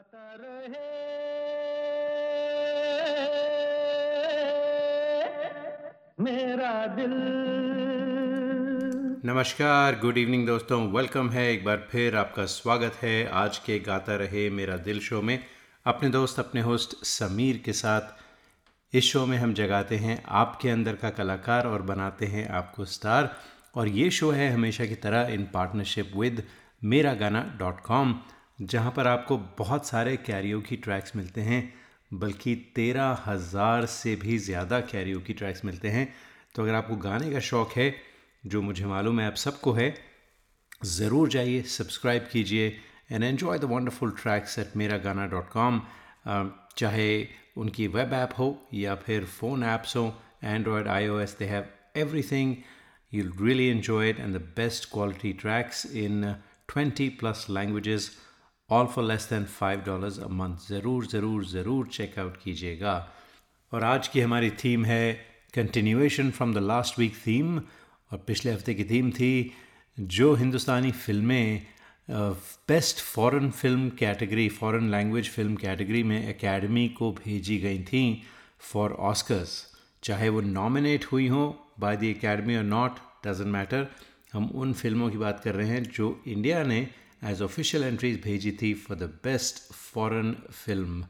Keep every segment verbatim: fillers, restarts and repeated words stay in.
गाता रहे मेरा दिल। नमस्कार, गुड इवनिंग दोस्तों, वेलकम है, एक बार फिर आपका स्वागत है आज के गाता रहे मेरा दिल शो में। अपने दोस्त अपने होस्ट समीर के साथ इस शो में हम जगाते हैं आपके अंदर का कलाकार और बनाते हैं आपको स्टार। और ये शो है हमेशा की तरह इन पार्टनरशिप विद मेरा गाना डॉट कॉम, जहाँ पर आपको बहुत सारे कैरियोकी ट्रैक्स मिलते हैं, बल्कि तेरह हज़ार से भी ज़्यादा कैरियोकी ट्रैक्स मिलते हैं। तो अगर आपको गाने का शौक़ है, जो मुझे मालूम है आप सबको है, ज़रूर जाइए, सब्सक्राइब कीजिए and enjoy the wonderful tracks at मेरा गाना डॉट कॉम। चाहे उनकी वेब ऐप हो या फिर फ़ोन ऐप्स हो, Android, I O S, they have everything. You really enjoy it and the best quality tracks in twenty plus languages, all for less than five dollars a month. ज़रूर ज़रूर ज़रूर checkout कीजिएगा। और आज की हमारी theme है continuation from the last week theme, और पिछले हफ्ते की थीम थी जो हिंदुस्तानी फिल्में best foreign film category, foreign language film category में एकेडमी को भेजी गई थी फॉर ऑस्कर्स। चाहे वो नॉमिनेट हुई हों बाय द एकेडमी और नॉट, डजेंट मैटर, हम उन फिल्मों की बात कर रहे हैं जो इंडिया ने एज ऑफिशियल एंट्रीज भेजी थी for the best foreign film.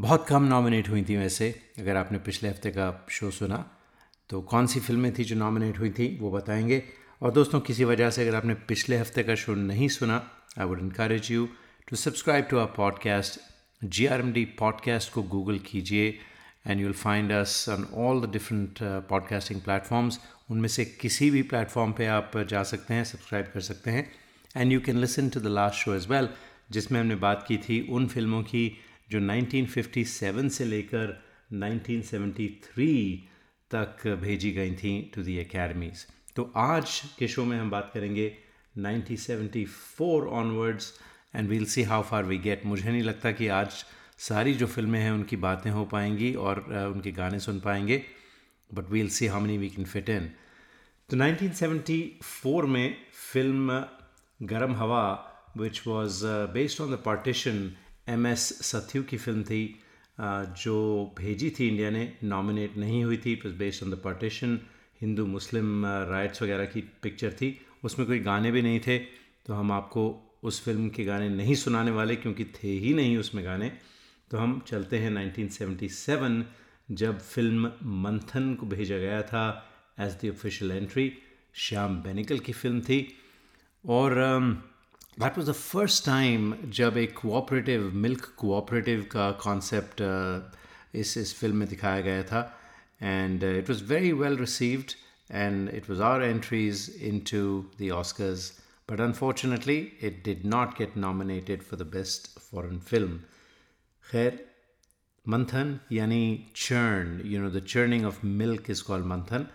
बहुत कम नॉमिनेट हुई थी वैसे। अगर आपने पिछले हफ्ते का शो सुना तो कौन सी फिल्में थी जो नॉमिनेट हुई थी वो बताएंगे। और दोस्तों, किसी वजह से अगर आपने पिछले हफ्ते का शो नहीं सुना, I would encourage you to subscribe to our podcast. G R M D podcast को गूगल कीजिए and you will find us on all the different podcasting platforms. उनमें से किसी भी प्लेटफॉर्म पे आप जा सकते हैं, सब्सक्राइब कर सकते हैं। And you can listen to the last show as well, जिसमें हमने बात की थी उन फिल्मों की जो नाइनटीन फिफ्टी सेवन से लेकर नाइनटीन सेवेंटी थ्री तक भेजी गई थी टू दी एकेडमीज़। तो आज के शो में हम बात करेंगे nineteen seventy four onwards and we'll see how far we get. मुझे नहीं लगता कि आज सारी जो फिल्में हैं उनकी बातें हो पाएंगी और uh, उनके गाने सुन पाएंगे, but we'll see how many we can fit in. तो नाइनटीन सेवेंटी फोर में फिल्म गरम हवा, which was based on the partition, M S Sathyu की फिल्म थी जो भेजी थी इंडिया ने, नॉमिनेट नहीं हुई थी। Based on the partition, Hindu Muslim riots वगैरह की पिक्चर थी। उसमें कोई गाने भी नहीं थे, तो हम आपको उस फिल्म के गाने नहीं सुनाने वाले क्योंकि थे ही नहीं उसमें गाने। तो हम चलते हैं नाइनटीन सेवेंटी सेवन, जब फिल्म मंथन को भेजा गया था as the official entry. Shyam Benegal की फिल्म थी और that was the first time जब एक कोऑपरेटिव, मिल्क कोऑपरेटिव का कॉन्सेप्ट uh, इस इस फिल्म में दिखाया गया था। And it was very well received and it was our entries into the Oscars, but unfortunately it did not get nominated for the best foreign film. खैर, मंथन यानी churn, you know the churning of milk is called Manthan.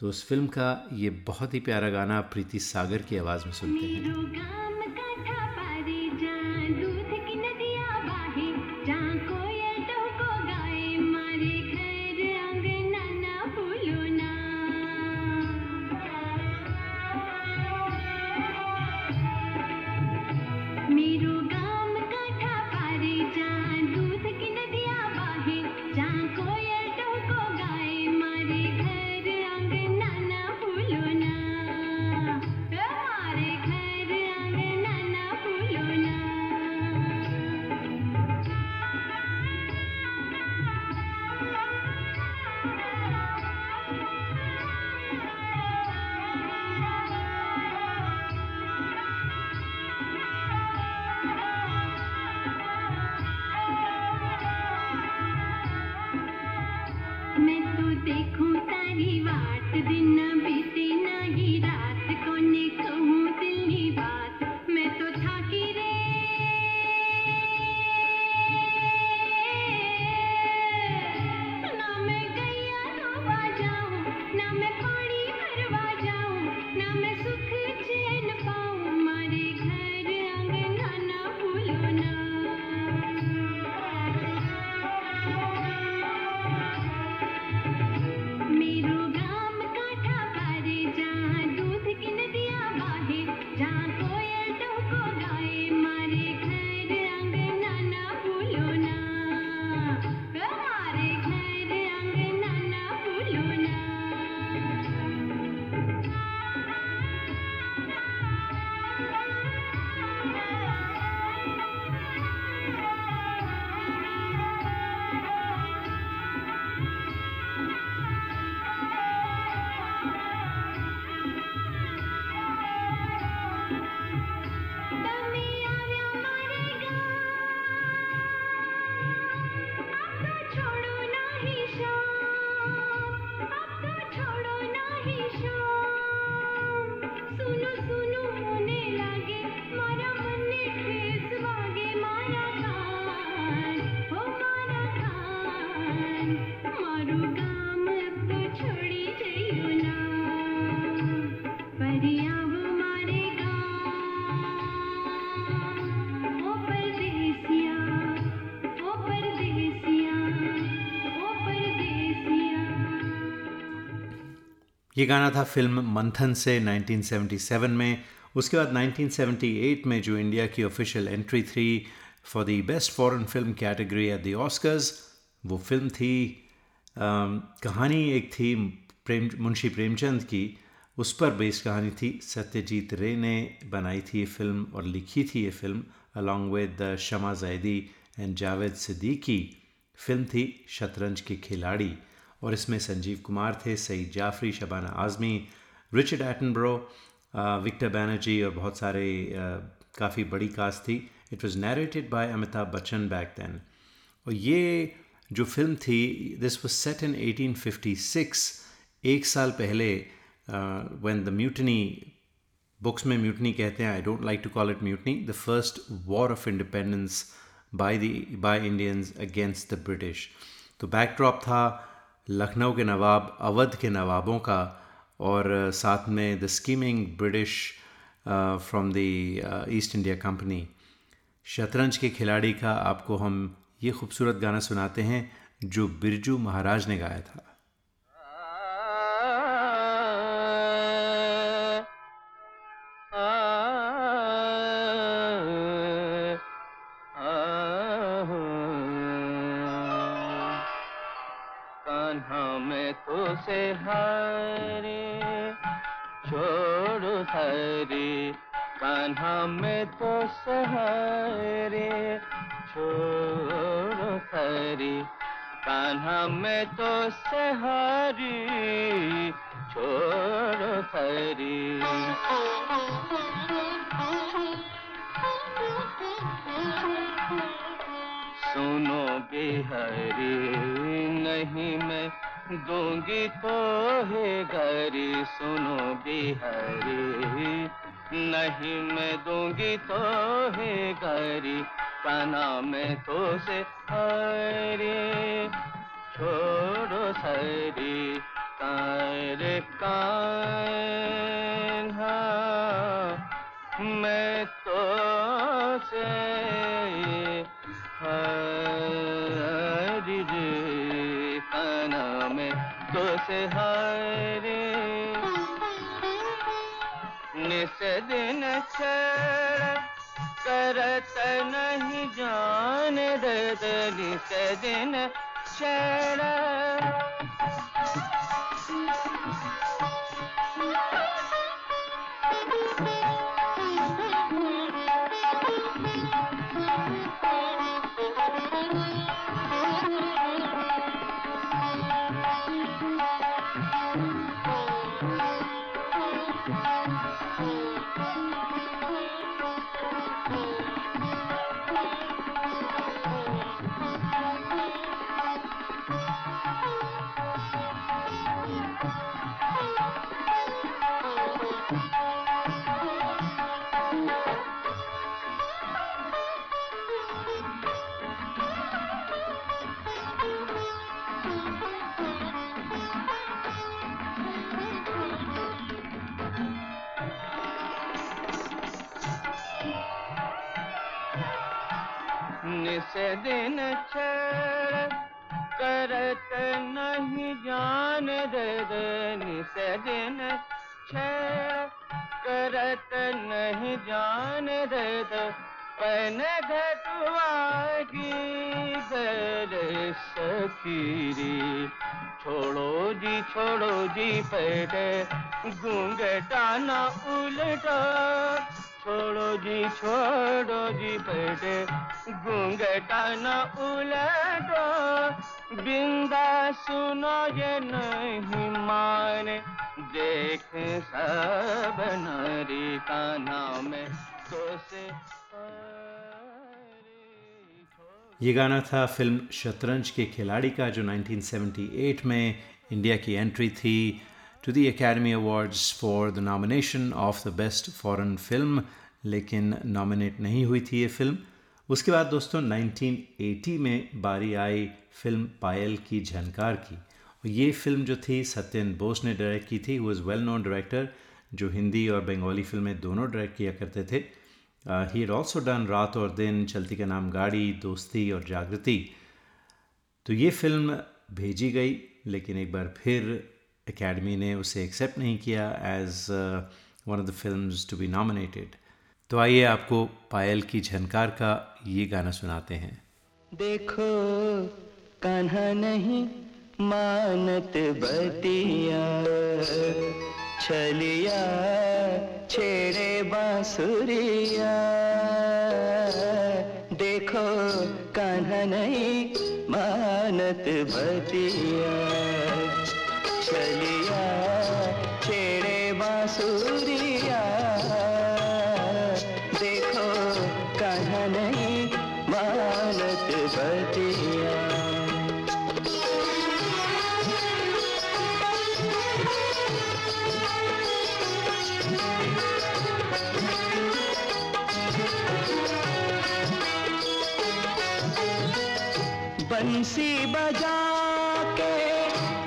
तो उस film का ये बहुत ही प्यारा गाना प्रीति सागर की आवाज़ में सुनते हैं। ये गाना था फिल्म मंथन से नाइनटीन सेवेंटी सेवन में। उसके बाद नाइनटीन सेवेंटी एट में जो इंडिया की ऑफिशियल एंट्री थी for the best foreign film category at the Oscars, वो फिल्म थी um, कहानी एक थी प्रेम मुंशी प्रेमचंद की, उस पर बेस्ड कहानी थी। सत्यजीत रे ने बनाई थी ये फिल्म और लिखी थी ये film along with Shama Zaidi and Javed Siddiqui. Film थी शतरंज के खिलाड़ी और इसमें संजीव कुमार थे, Saeed Jaffrey, Shabana Azmi, Richard Attenborough, Victor Banerjee और बहुत सारे काफ़ी बड़ी कास्ट थी। It was narrated by Amitabh Bachchan back then. और ये जो फिल्म थी this was set in eighteen fifty six, एक साल पहले, व्हेन द म्यूटनी, बुक्स में म्यूटनी कहते हैं, I don't like to call it mutiny, the first war of independence by the by Indians against the British. तो backdrop था लखनऊ के नवाब, अवध के नवाबों का और साथ में the scheming British from the East India Company. Shatranj Ke खिलाड़ी का आपको हम ये खूबसूरत गाना सुनाते हैं जो बिरजू महाराज ने गाया था। दिन चढ़ करत नहीं जान ददनी से, दिन चढ़ करत नहीं जान दद पन घटवागी गर सखीरी। छोड़ो जी छोड़ो जी पेट घूंघटा न उलटा, छोड़ो जी छोड़ो जी पेट घूंघटा न उलटो, बिंदा सुनो ये नहीं माने, देख सब नारी का नाम है तो से। ये गाना था फिल्म शतरंज के खिलाड़ी का जो नाइनटीन सेवेंटी एट में इंडिया की एंट्री थी to the Academy awards for the nomination of the best foreign film, लेकिन नॉमिनेट नहीं हुई थी ये फिल्म। उसके बाद दोस्तों नाइनटीन एटी में बारी आई फिल्म पायल की झनकार की। और ये फिल्म जो थी सत्यन बोस ने डायरेक्ट की थी, वो इज़ वेल नोन डायरेक्टर जो हिंदी और बंगाली फिल्में दोनों डायरेक्ट किया करते थे। ही हैड ऑल्सो डन रात और दिन, चलती का नाम गाड़ी, दोस्ती और जागृति। तो ये फिल्म भेजी गई लेकिन एक बार फिर एकेडमी ने उसे एक्सेप्ट नहीं किया as one of the films to be nominated. तो आइए आपको पायल की झनकार का ये गाना सुनाते हैं। देखो कान्हा नहीं मानत बतिया, छलिया छेड़े बांसुरिया। देखो कान्हा नहीं मानत बतिया, छलिया छेड़े बांसुरिया। देखो कान्हा नहीं मानत बतिया। बंसी बजा के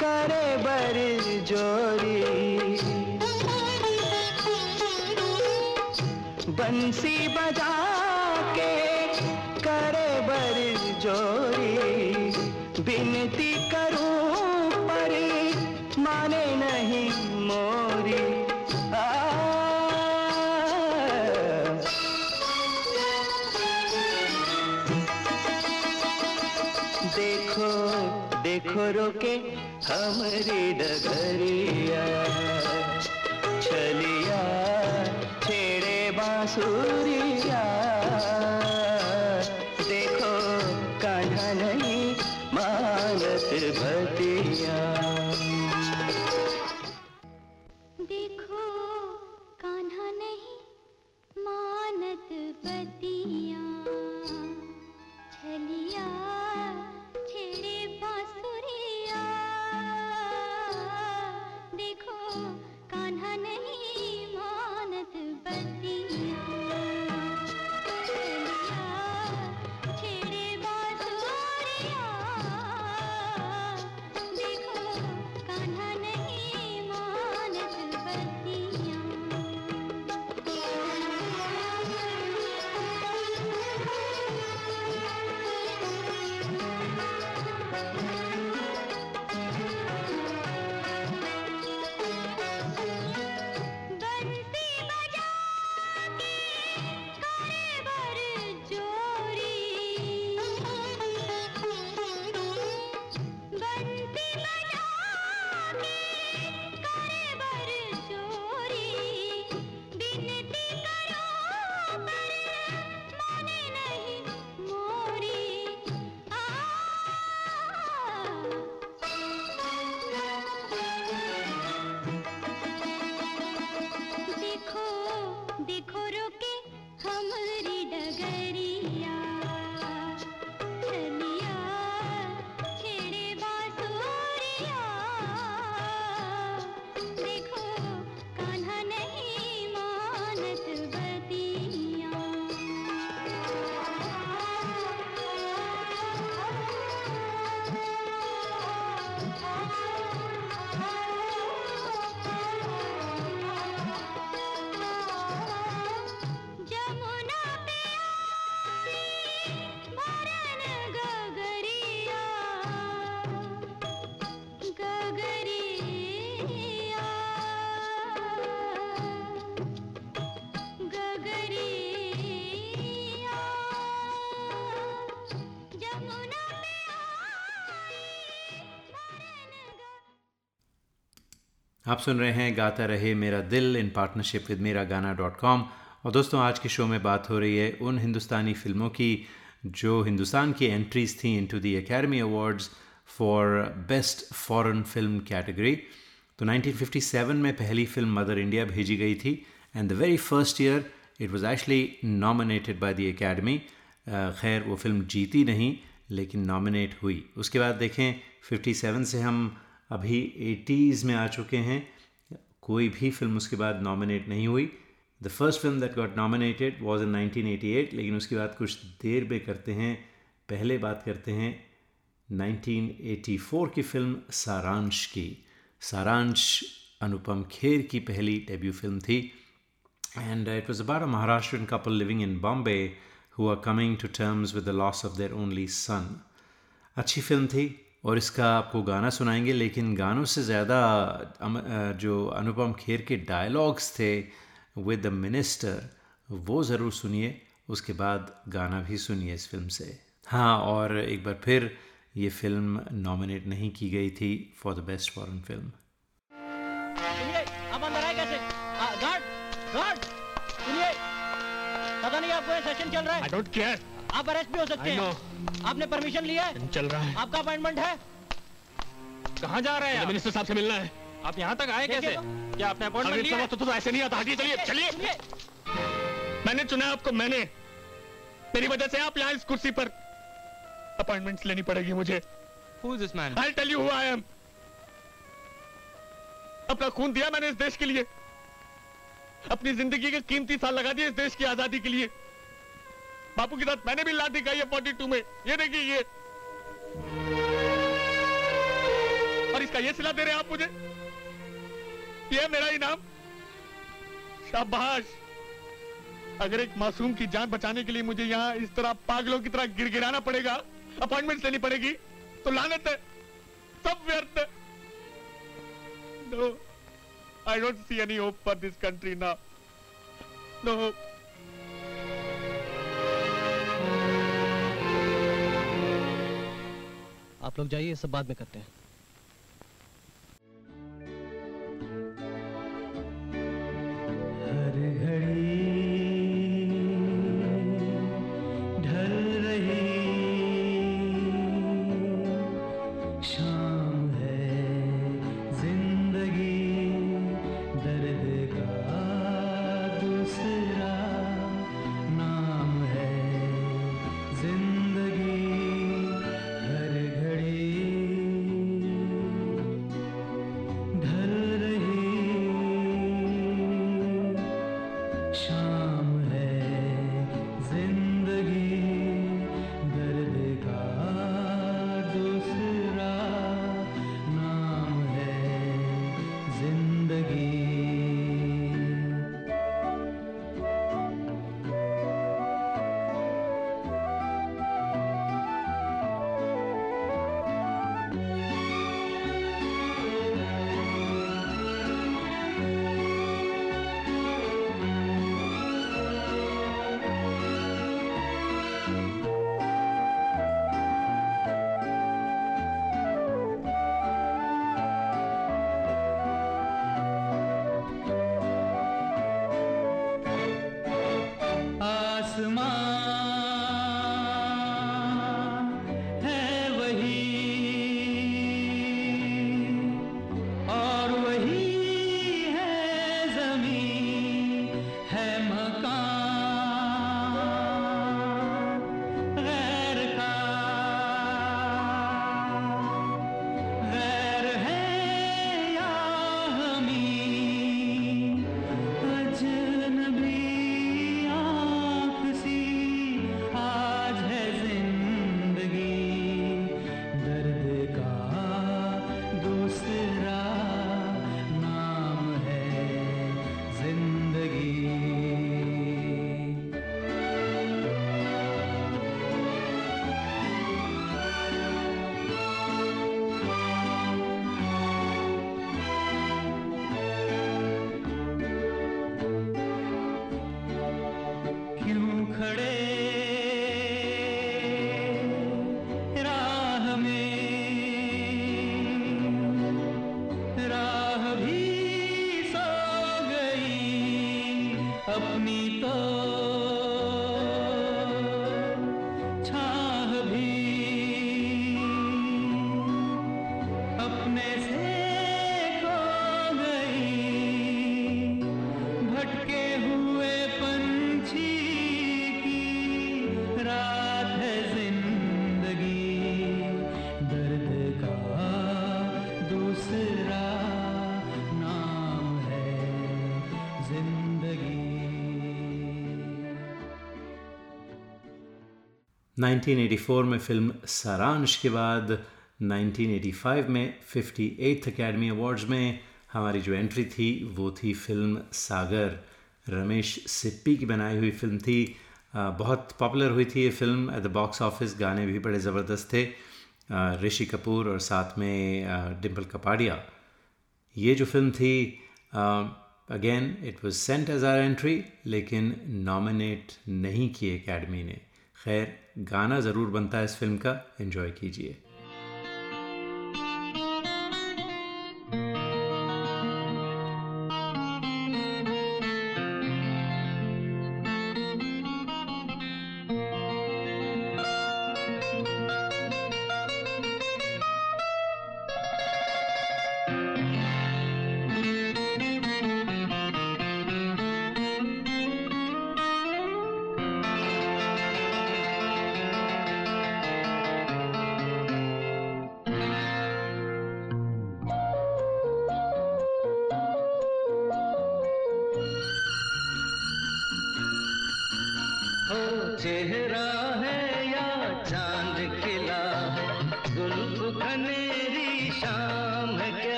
करे बरजोरी, बंसी बजा के करे बरजोरी। बिनती करूं पर माने नहीं मोरी। देखो रोके हमरी डगरिया, छलिया छेड़े बांसुरिया। देखो कान्हा नहीं मानत बतिया। देखो कान्हा नहीं मानत बतिया, छलिया छेड़े बांसुरिया। देखो कान्हा नहीं मानत बतिया, छलिया छेड़े बांसुरिया। देखो कान्हा नहीं मानत बतिया। आप सुन रहे हैं गाता रहे मेरा दिल इन पार्टनरशिप विद मेरा गाना डॉट कॉम। और दोस्तों आज के शो में बात हो रही है उन हिंदुस्तानी फिल्मों की जो हिंदुस्तान की एंट्रीज थी into the Academy awards for best foreign film category. तो नाइनटीन फिफ्टी सेवन में पहली फिल्म मदर इंडिया भेजी गई थी and the very first year it was actually nominated by the Academy. खैर वो फिल्म जीती नहीं लेकिन नॉमिनेट हुई। उसके बाद देखें फिफ्टी सेवन से हम अभी एटीज़ में आ चुके हैं, कोई भी फिल्म उसके बाद नॉमिनेट नहीं हुई। The first film that got nominated was in nineteen eighty eight. लेकिन उसके बाद कुछ देर में करते हैं, पहले बात करते हैं नाइनटीन एटी फोर की फिल्म सारांश की। सारांश अनुपम खेर की पहली डेब्यू फिल्म थी and it was about a Maharashtrian couple living in Bombay who are coming to terms with the loss of their only son. अच्छी फिल्म थी और इसका आपको गाना सुनाएंगे, लेकिन गानों से ज़्यादा जो अनुपम खेर के डायलॉग्स थे विद द मिनिस्टर वो ज़रूर सुनिए, उसके बाद गाना भी सुनिए इस फिल्म से। हाँ, और एक बार फिर ये फिल्म नॉमिनेट नहीं की गई थी for the best foreign film. पता नहीं आपको ये सेशन चल रहा है। I don't care. आप अरेस्ट भी हो सकते हैं। आपने परमिशन लिया है? चल रहा है। आपका अपॉइंटमेंट है? कहाँ जा रहे हैं? मिनिस्टर साहब से मिलना है। आप यहाँ तक आए कैसे? क्या आपने अपॉइंटमेंट लिया? तो तो ऐसे नहीं आता। हटिए, चलिए, चलिए। मैंने चुना आपको, मैंने, मेरी वजह से आप यहाँ इस कुर्सी पर। अपॉइंटमेंट्स लेनी पड़ेगी मुझे। Who is this man? I'll tell you who I am. अपना खून दिया मैंने इस देश के लिए, अपनी जिंदगी के कीमती साल लगा दिए इस देश की आजादी के लिए। बापू के साथ मैंने भी लात दिखाई है बयालीस में, ये देखिए ये, और इसका ये सिला दे रहे हैं आप मुझे। ये है मेरा इनाम। शाबाश, अगर एक मासूम की जान बचाने के लिए मुझे यहाँ इस तरह पागलों की तरह गिरगिराना पड़ेगा, अपॉइंटमेंट लेनी पड़ेगी, तो लानत है, सब व्यर्थ है। No, I don't see any hope for this country now. No hope. आप लोग जाइए, सब बाद में करते हैं। हर घड़ी उन्नीस सौ चौरासी में फिल्म सारांश के बाद उन्नीस सौ पचासी में अट्ठावन एकेडमी अवार्ड्स में हमारी जो एंट्री थी वो थी फिल्म सागर। रमेश सिप्पी की बनाई हुई फिल्म थी, बहुत पॉपुलर हुई थी ये film at the box office. गाने भी बड़े ज़बरदस्त थे। ऋषि कपूर और साथ में डिम्पल कपाड़िया। ये जो फिल्म थी, again it was sent as our entry, लेकिन नॉमिनेट नहीं किए एकेडमी ने। खैर, गाना ज़रूर बनता है इस फिल्म का, एंजॉय कीजिए।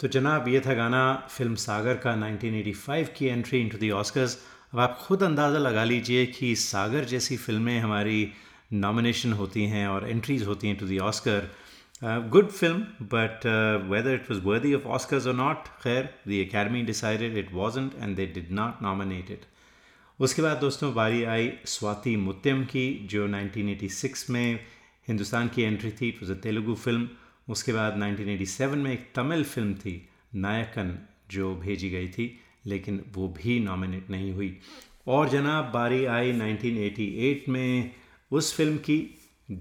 तो जनाब, ये था गाना फिल्म सागर का, नाइनटीन एटी फाइव की एंट्री इनटू द ऑस्कर्स। अब आप ख़ुद अंदाज़ा लगा लीजिए कि सागर जैसी फिल्में हमारी नॉमिनेशन होती हैं और एंट्रीज़ होती हैं to the Oscar, Uh, good film, but uh, whether it was worthy of Oscars or not, खैर, the Academy decided it wasn't and they did not nominate it. उसके बाद दोस्तों बारी आई स्वाति मुत्तिम की, जो nineteen eighty-six में हिंदुस्तान की एंट्री थी. It was a Telugu film. उसके बाद nineteen eighty-seven में एक तमिल फिल्म थी नायकन, जो भेजी गई थी, लेकिन वो भी नॉमिनेट नहीं हुई. और जनाब बारी आई nineteen eighty-eight में उस फिल्म की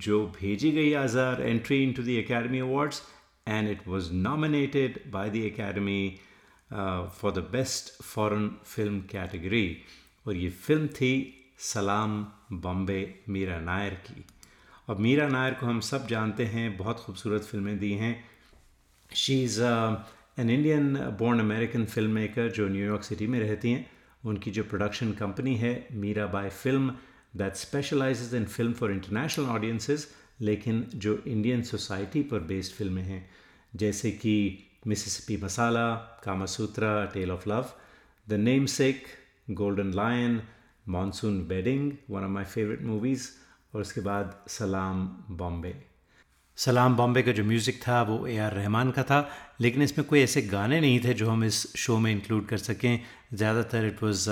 जो भेजी गई as our entry into the Academy awards, and it was nominated by the Academy for the best foreign film category. और ये फिल्म थी सलाम बॉम्बे मीरा नायर की. अब मीरा नायर को हम सब जानते हैं, बहुत खूबसूरत फिल्में दी हैं. She is an Indian born American film maker जो न्यूयॉर्क सिटी में रहती हैं. उनकी जो प्रोडक्शन कंपनी है Mirabai film, that specialises in film for international audiences, लेकिन जो इंडियन सोसाइटी पर बेस्ड फिल्में हैं, जैसे कि Mississippi masala, Kamasutra, tale of love, the namesake, golden lion, monsoon wedding, one of my favourite movies, और उसके बाद सलाम बॉम्बे. सलाम बॉम्बे का जो म्यूज़िक था वो ए आर रहमान का था, लेकिन इसमें कोई ऐसे गाने नहीं थे जो हम इस शो में इंक्लूड कर सकें. ज़्यादातर it was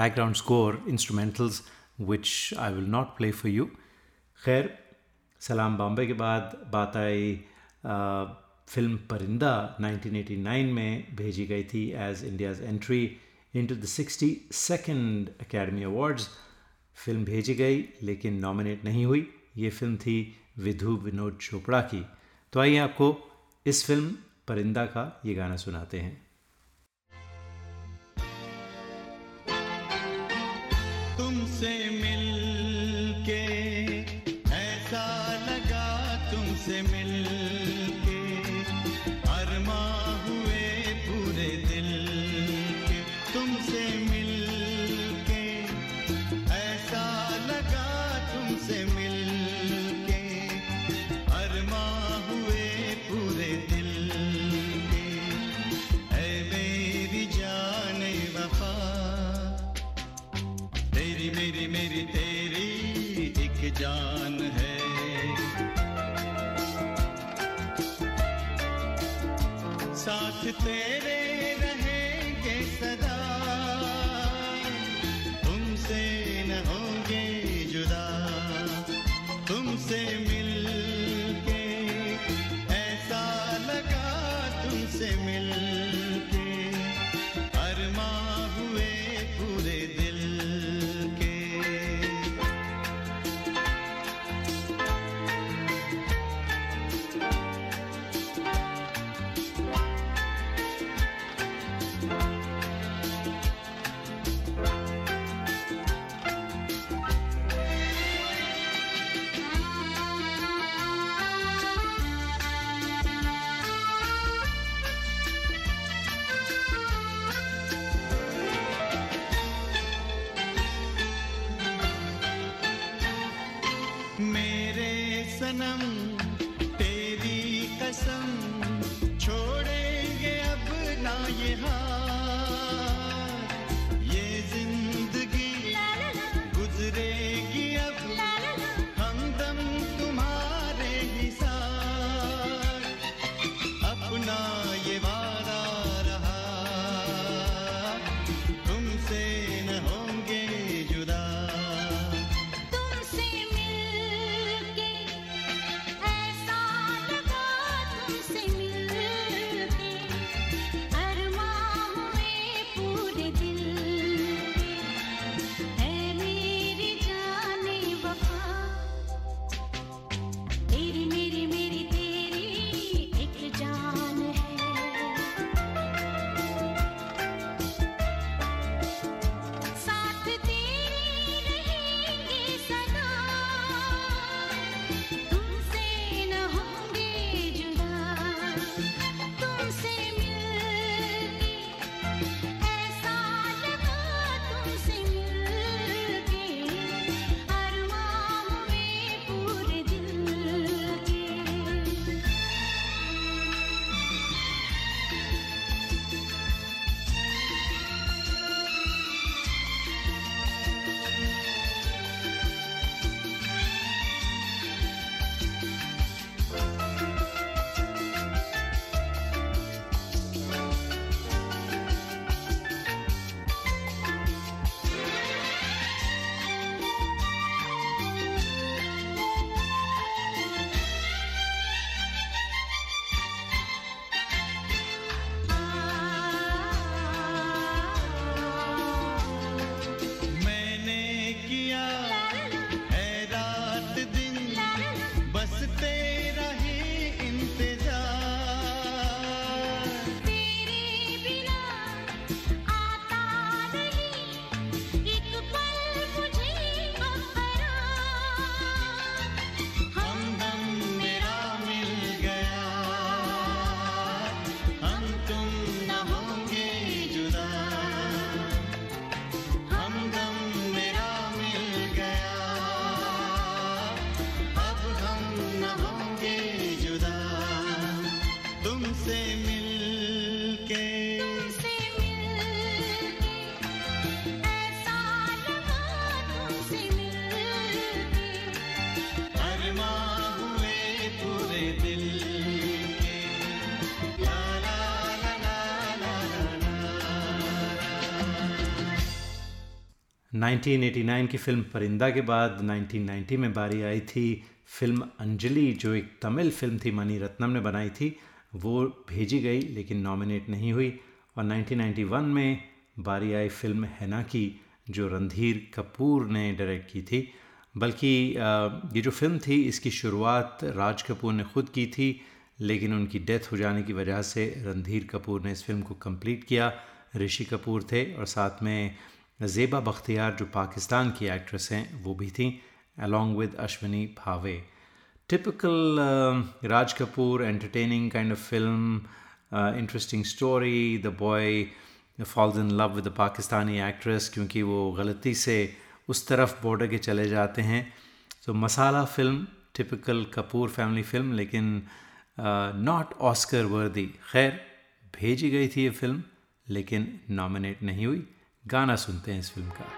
background score, instrumentals, which I will not play for you. खैर, सलाम बॉम्बे के बाद बात आई फिल्म परिंदा, nineteen eighty-nine में भेजी गई थी as India's entry into the sixty-second Academy Awards. Film भेजी गई लेकिन नॉमिनेट नहीं हुई. ये फिल्म थी विधु विनोद चोपड़ा की. तो आइए आपको इस फिल्म परिंदा का ये गाना सुनाते हैं. तुमसे मिलके ऐसा लगा, तुमसे मिलके अरमा हुए पूरे दिल के, तुमसे मिलके ऐसा लगा, तुमसे मिलके अरमा हुए पूरे दिल के. ऐ मेरी जाने वफा, तेरी मेरी मेरी तेरी एक जान है. साथ तेरे रहेंगे सदा, तुमसे न होंगे जुदा. तुमसे मिलके ऐसा लगा, तुमसे मिलके अरमा हुए पूरे दिल के. मेरे सनम तेरी कसम, छोड़ेंगे अब ना ये हाथ. ये जिंदगी गुजरेगी अब, हमदम तुम्हारे ही साथ. अपना ये वादा रहा, तुमसे न होंगे जुदा. मिलके तुमसे मिलके ऐसा लगा तुमसे मिलके अरमान हुए पूरे दिल के। ला ला ला ला ला ला। उन्नीस सौ नवासी की फिल्म परिंदा के बाद उन्नीस सौ नब्बे में बारी आई थी फिल्म अंजलि, जो एक तमिल फिल्म थी मणि रत्नम ने बनाई थी, वो भेजी गई लेकिन नॉमिनेट नहीं हुई। और उन्नीस सौ इक्यानवे में बारी आई फिल्म हैना की, जो रणधीर कपूर ने डायरेक्ट की थी। बल्कि ये जो फिल्म थी इसकी शुरुआत राज कपूर ने खुद की थी, लेकिन उनकी डेथ हो जाने की वजह से रणधीर कपूर ने इस फिल्म को कंप्लीट किया। ऋषि कपूर थे और साथ में जेबा बख्तियार जो पाकिस्तान की एक्ट्रेस हैं वो भी थी, along with Ashwini Bhave. Typical Raj Kapoor entertaining kind of film, interesting story. The boy falls in love with the Pakistani actress, क्योंकि वो गलती से उस तरफ बॉर्डर के चले जाते हैं। So masala film, typical Kapoor family film, लेकिन नॉट ऑस्कर वर्दी। खैर, भेजी गई थी ये फिल्म लेकिन नॉमिनेट नहीं हुई। गाना सुनते हैं इस फिल्म का।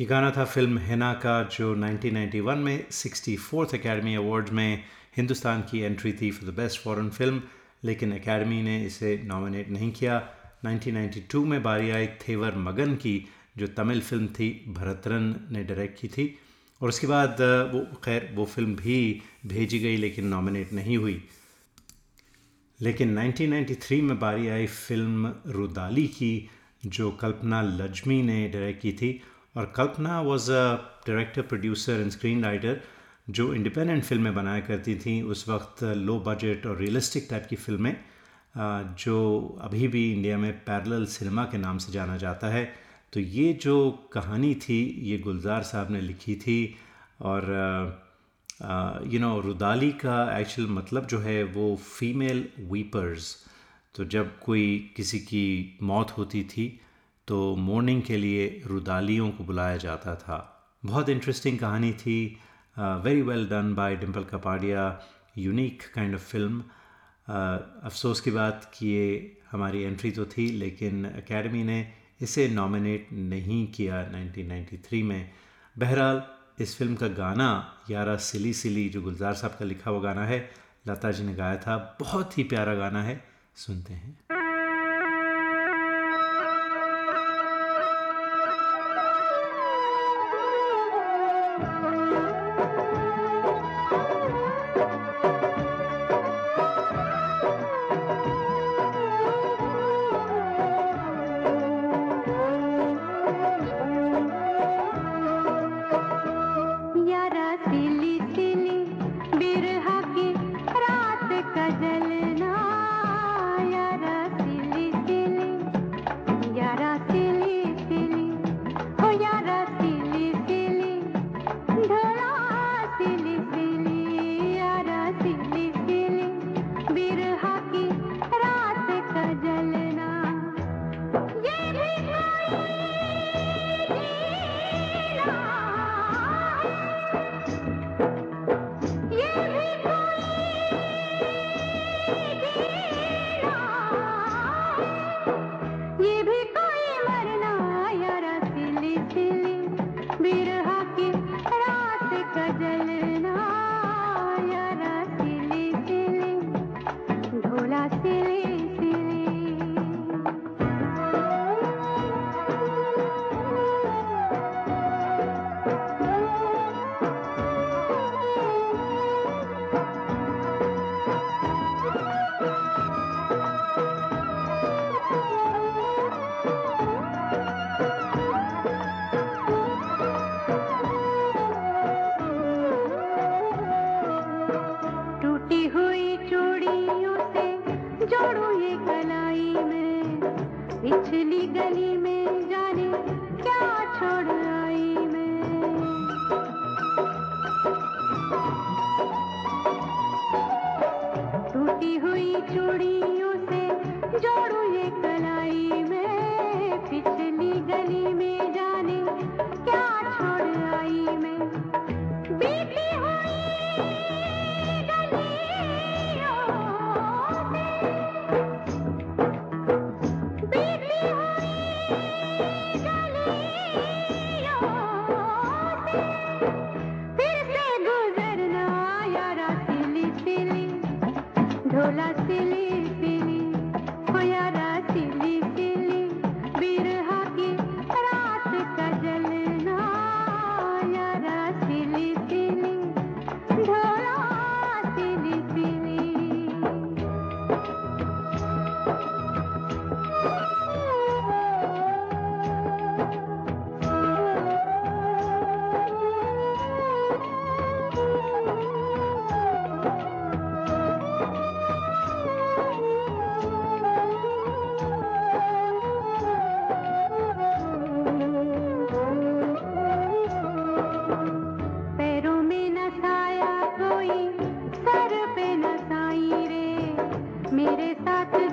ये गाना था फिल्म हिना का जो नाइनटीन नाइंटी वन में सिक्सटी फोर्थ एकेडमी अवार्ड में हिंदुस्तान की एंट्री थी for the best foreign film, लेकिन एकेडमी ने इसे नॉमिनेट नहीं किया। नाइनटीन नाइंटी टू में बारी आई थेवर मगन की जो तमिल फिल्म थी, भरतरन ने डायरेक्ट की थी और उसके बाद वो खैर वो फिल्म भी भेजी गई लेकिन नॉमिनेट नहीं हुई। लेकिन नाइनटीन नाइंटी थ्री में बारी आई फिल्म रुदाली की जो कल्पना लजमी ने डायरेक्ट की थी और Kalpana was a director, producer and screenwriter जो इंडिपेंडेंट फिल्में बनाया करती थी उस वक्त, लो बजट और रियलिस्टिक टाइप की फिल्में जो अभी भी इंडिया में पैरेलल सिनेमा के नाम से जाना जाता है। तो ये जो कहानी थी ये गुलजार साहब ने लिखी थी और यू नो रुदाली का एक्चुअल मतलब जो है वो फीमेल वीपर्स, तो जब कोई किसी की मौत होती थी तो मोर्निंग के लिए रुदालियों को बुलाया जाता था। बहुत इंटरेस्टिंग कहानी थी, very well done by Dimple Kapadia, unique kind of film. अफसोस की बात कि ये हमारी एंट्री तो थी लेकिन एकेडमी ने इसे नॉमिनेट नहीं किया नाइनटीन नाइंटी थ्री में। बहरहाल इस फिल्म का गाना यारा सिली सिली जो गुलजार साहब का लिखा हुआ गाना है, लता जी ने गाया था, बहुत ही प्यारा गाना है, सुनते हैं।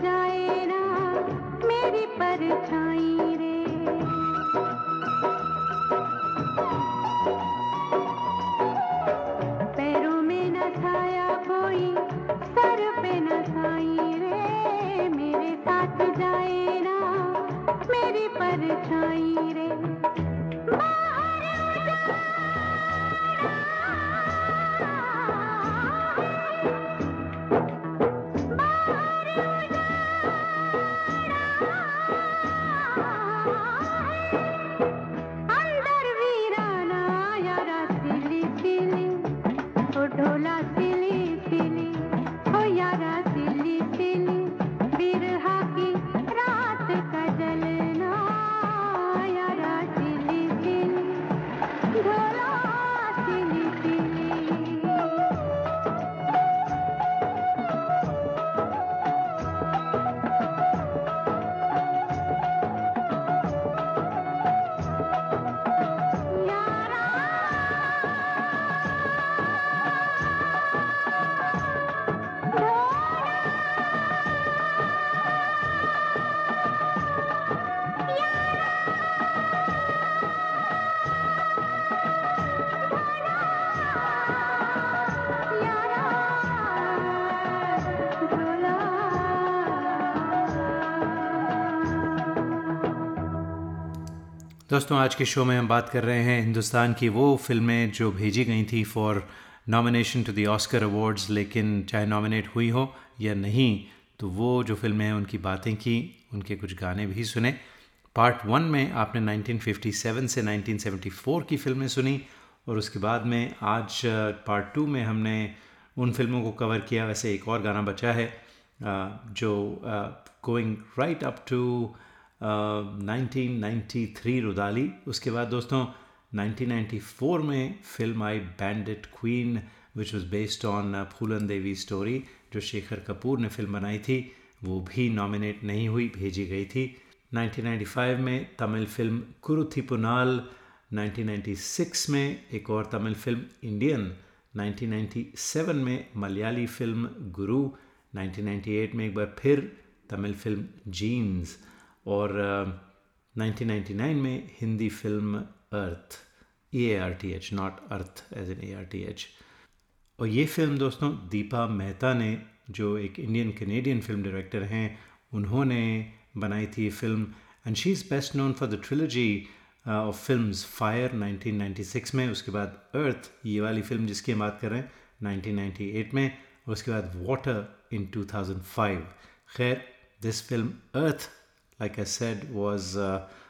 जाए ना मेरी परछाई रे, दोस्तों आज के शो में हम बात कर रहे हैं हिंदुस्तान की वो फिल्में जो भेजी गई थी for nomination to the Oscar awards, लेकिन चाहे नॉमिनेट हुई हो या नहीं, तो वो जो फिल्में हैं उनकी बातें की, उनके कुछ गाने भी सुने। पार्ट वन में आपने नाइनटीन फिफ्टी सेवन से नाइनटीन सेवेंटी फोर की फिल्में सुनी और उसके बाद में आज पार्ट टू में हमने उन फिल्मों को कवर किया। वैसे एक और गाना बचा है जो going right up to nineteen ninety three Rudaali. उसके बाद दोस्तों नाइनटीन नाइंटी फोर में film I bandit queen which was based on Phoolan Devi story, जो शेखर कपूर ने फिल्म बनाई थी, वो भी नॉमिनेट नहीं हुई, भेजी गई थी। नाइनटीन नाइंटी फाइव में Tamil film Kuruthipunal, nineteen ninety six में एक और Tamil film Indian, nineteen ninety seven में Malayali film Guru, nineteen ninety eight में एक बार फिर तमिल फिल्म जीन्स और uh, नाइनटीन नाइंटी नाइन में Hindi film earth, E A R T H, not earth as in A R T H. और ये फिल्म दोस्तों दीपा मेहता ने, जो एक इंडियन कैनेडियन फिल्म डायरेक्टर हैं, उन्होंने बनाई थी film and she is best known for the trilogy of films fire nineteen ninety six में, उसके बाद अर्थ, ये वाली फिल्म जिसकी हम बात कर रहे हैं, नाइनटीन नाइंटी एट में, और उसके बाद water in two thousand five. खैर this film earth, like I said, was uh,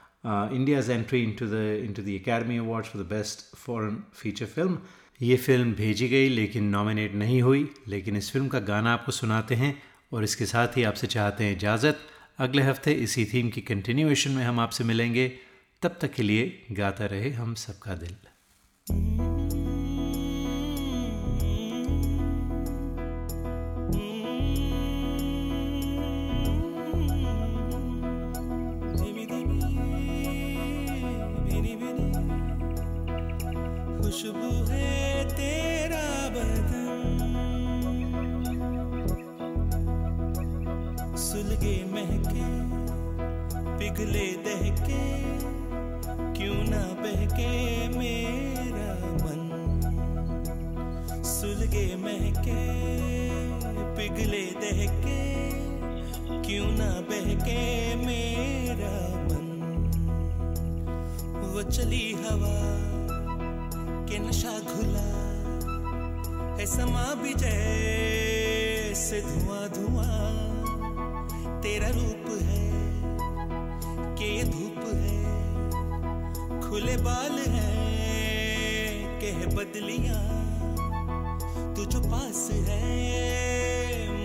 uh, India's entry into the into the Academy Awards for the best foreign feature film. ये film भेजी गई लेकिन nominate नहीं हुई, लेकिन इस फिल्म का गाना आपको सुनाते हैं और इसके साथ ही आपसे चाहते हैं इजाज़त। अगले हफ्ते इसी थीम की कंटिन्यूएशन में हम आपसे मिलेंगे। तब तक के लिए गाता रहे हम सबका दिल। पिघले दहके क्यों ना बहके मेरा मन, सुलगे महके पिघले दहके क्यों ना बहके मेरा मन। वो चली हवा के नशा घुला है समा भी जैसे धुआं धुआं, तेरा रूप है के ये धूप है, खुले बाल हैं के है बदलियां, तू जो पास है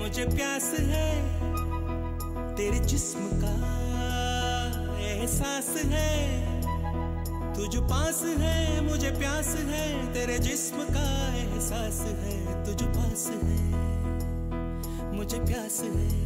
मुझे प्यास है, तेरे जिस्म का एहसास है, तू जो पास है मुझे प्यास है, तेरे जिस्म का एहसास है, तू जो पास है मुझे प्यास है।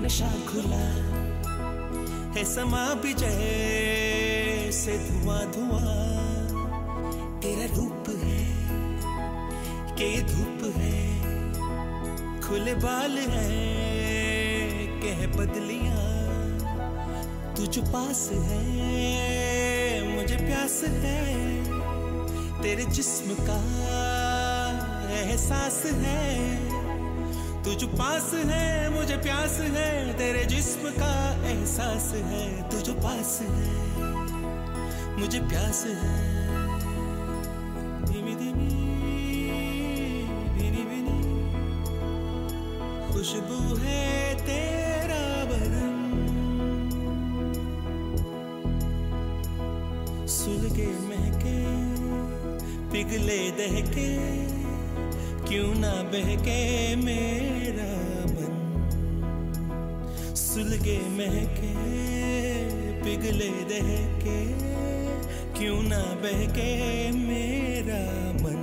नशा खुला है समा भी जैसे धुआं धुआं, तेरा रूप है के धूप है, खुले बाल हैं के बदलियां, तुझ पास है मुझे प्यास है, तेरे जिस्म का एहसास है। तुझ पास है मुझे प्यास है, तेरे जिस्म का एहसास है। तुझ पास है मुझे प्यास है। खुशबू है तेरा बदन, सुलगे महके पिघले दहके, क्यों ना बहके मेरा मन। सुलगे महके पिघले दहके, क्यों ना बहके मेरा मन।